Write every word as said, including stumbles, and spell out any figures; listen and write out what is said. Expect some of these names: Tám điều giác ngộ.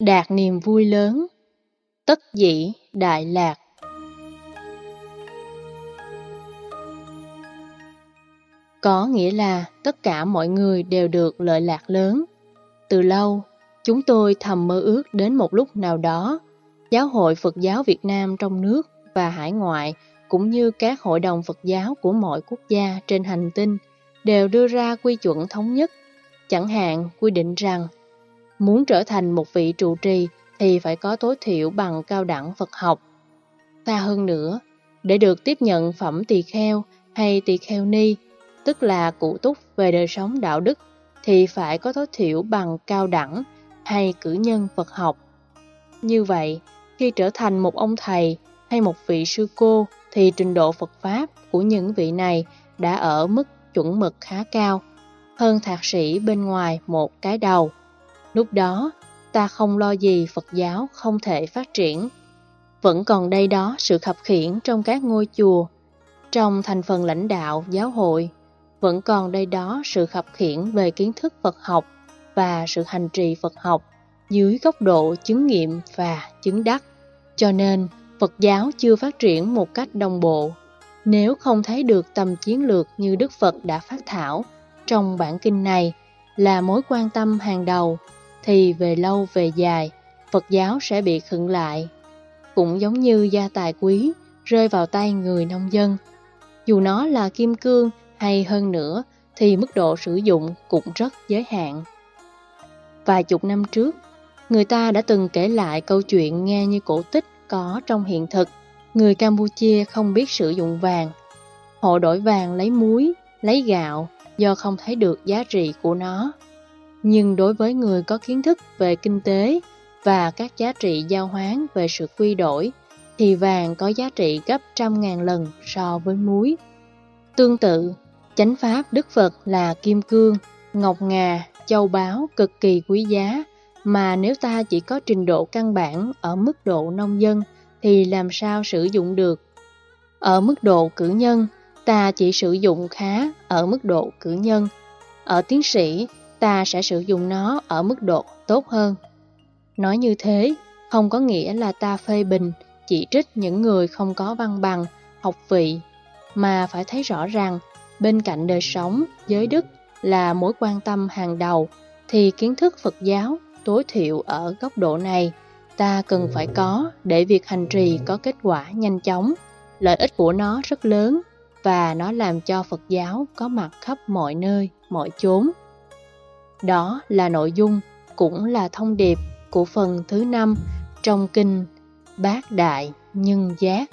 đạt niềm vui lớn, tất dĩ đại lạc. Có nghĩa là tất cả mọi người đều được lợi lạc lớn. Từ lâu, chúng tôi thầm mơ ước đến một lúc nào đó, Giáo hội Phật giáo Việt Nam trong nước và hải ngoại cũng như các hội đồng Phật giáo của mọi quốc gia trên hành tinh đều đưa ra quy chuẩn thống nhất. Chẳng hạn quy định rằng muốn trở thành một vị trụ trì thì phải có tối thiểu bằng cao đẳng Phật học. Xa hơn nữa, để được tiếp nhận phẩm tỳ kheo hay tỳ kheo ni, tức là cụ túc về đời sống đạo đức, thì phải có tối thiểu bằng cao đẳng hay cử nhân Phật học. Như vậy, khi trở thành một ông thầy hay một vị sư cô thì trình độ Phật Pháp của những vị này đã ở mức chuẩn mực khá cao, hơn thạc sĩ bên ngoài một cái đầu. Lúc đó, ta không lo gì Phật giáo không thể phát triển. Vẫn còn đây đó sự khập khiễng trong các ngôi chùa, trong thành phần lãnh đạo giáo hội. Vẫn còn đây đó sự khập khiễng về kiến thức Phật học và sự hành trì Phật học dưới góc độ chứng nghiệm và chứng đắc. Cho nên, Phật giáo chưa phát triển một cách đồng bộ. Nếu không thấy được tầm chiến lược như Đức Phật đã phác thảo trong bản kinh này là mối quan tâm hàng đầu, thì về lâu về dài, Phật giáo sẽ bị khựng lại. Cũng giống như gia tài quý rơi vào tay người nông dân. Dù nó là kim cương hay hơn nữa, thì mức độ sử dụng cũng rất giới hạn. Vài chục năm trước, người ta đã từng kể lại câu chuyện nghe như cổ tích có trong hiện thực. Người Campuchia không biết sử dụng vàng. Họ đổi vàng lấy muối, lấy gạo do không thấy được giá trị của nó. Nhưng đối với người có kiến thức về kinh tế và các giá trị giao hoán về sự quy đổi, thì vàng có giá trị gấp trăm ngàn lần so với muối. Tương tự, chánh pháp Đức Phật là kim cương, ngọc ngà, châu báu cực kỳ quý giá, mà nếu ta chỉ có trình độ căn bản ở mức độ nông dân thì làm sao sử dụng được. Ở mức độ cử nhân, ta chỉ sử dụng khá ở mức độ cử nhân. Ở tiến sĩ, ta sẽ sử dụng nó ở mức độ tốt hơn. Nói như thế, không có nghĩa là ta phê bình, chỉ trích những người không có văn bằng, học vị, mà phải thấy rõ rằng bên cạnh đời sống, giới đức là mối quan tâm hàng đầu, thì kiến thức Phật giáo tối thiểu ở góc độ này ta cần phải có để việc hành trì có kết quả nhanh chóng. Lợi ích của nó rất lớn và nó làm cho Phật giáo có mặt khắp mọi nơi, mọi chốn. Đó là nội dung cũng là thông điệp của phần thứ năm trong kinh Bát Đại Nhân Giác.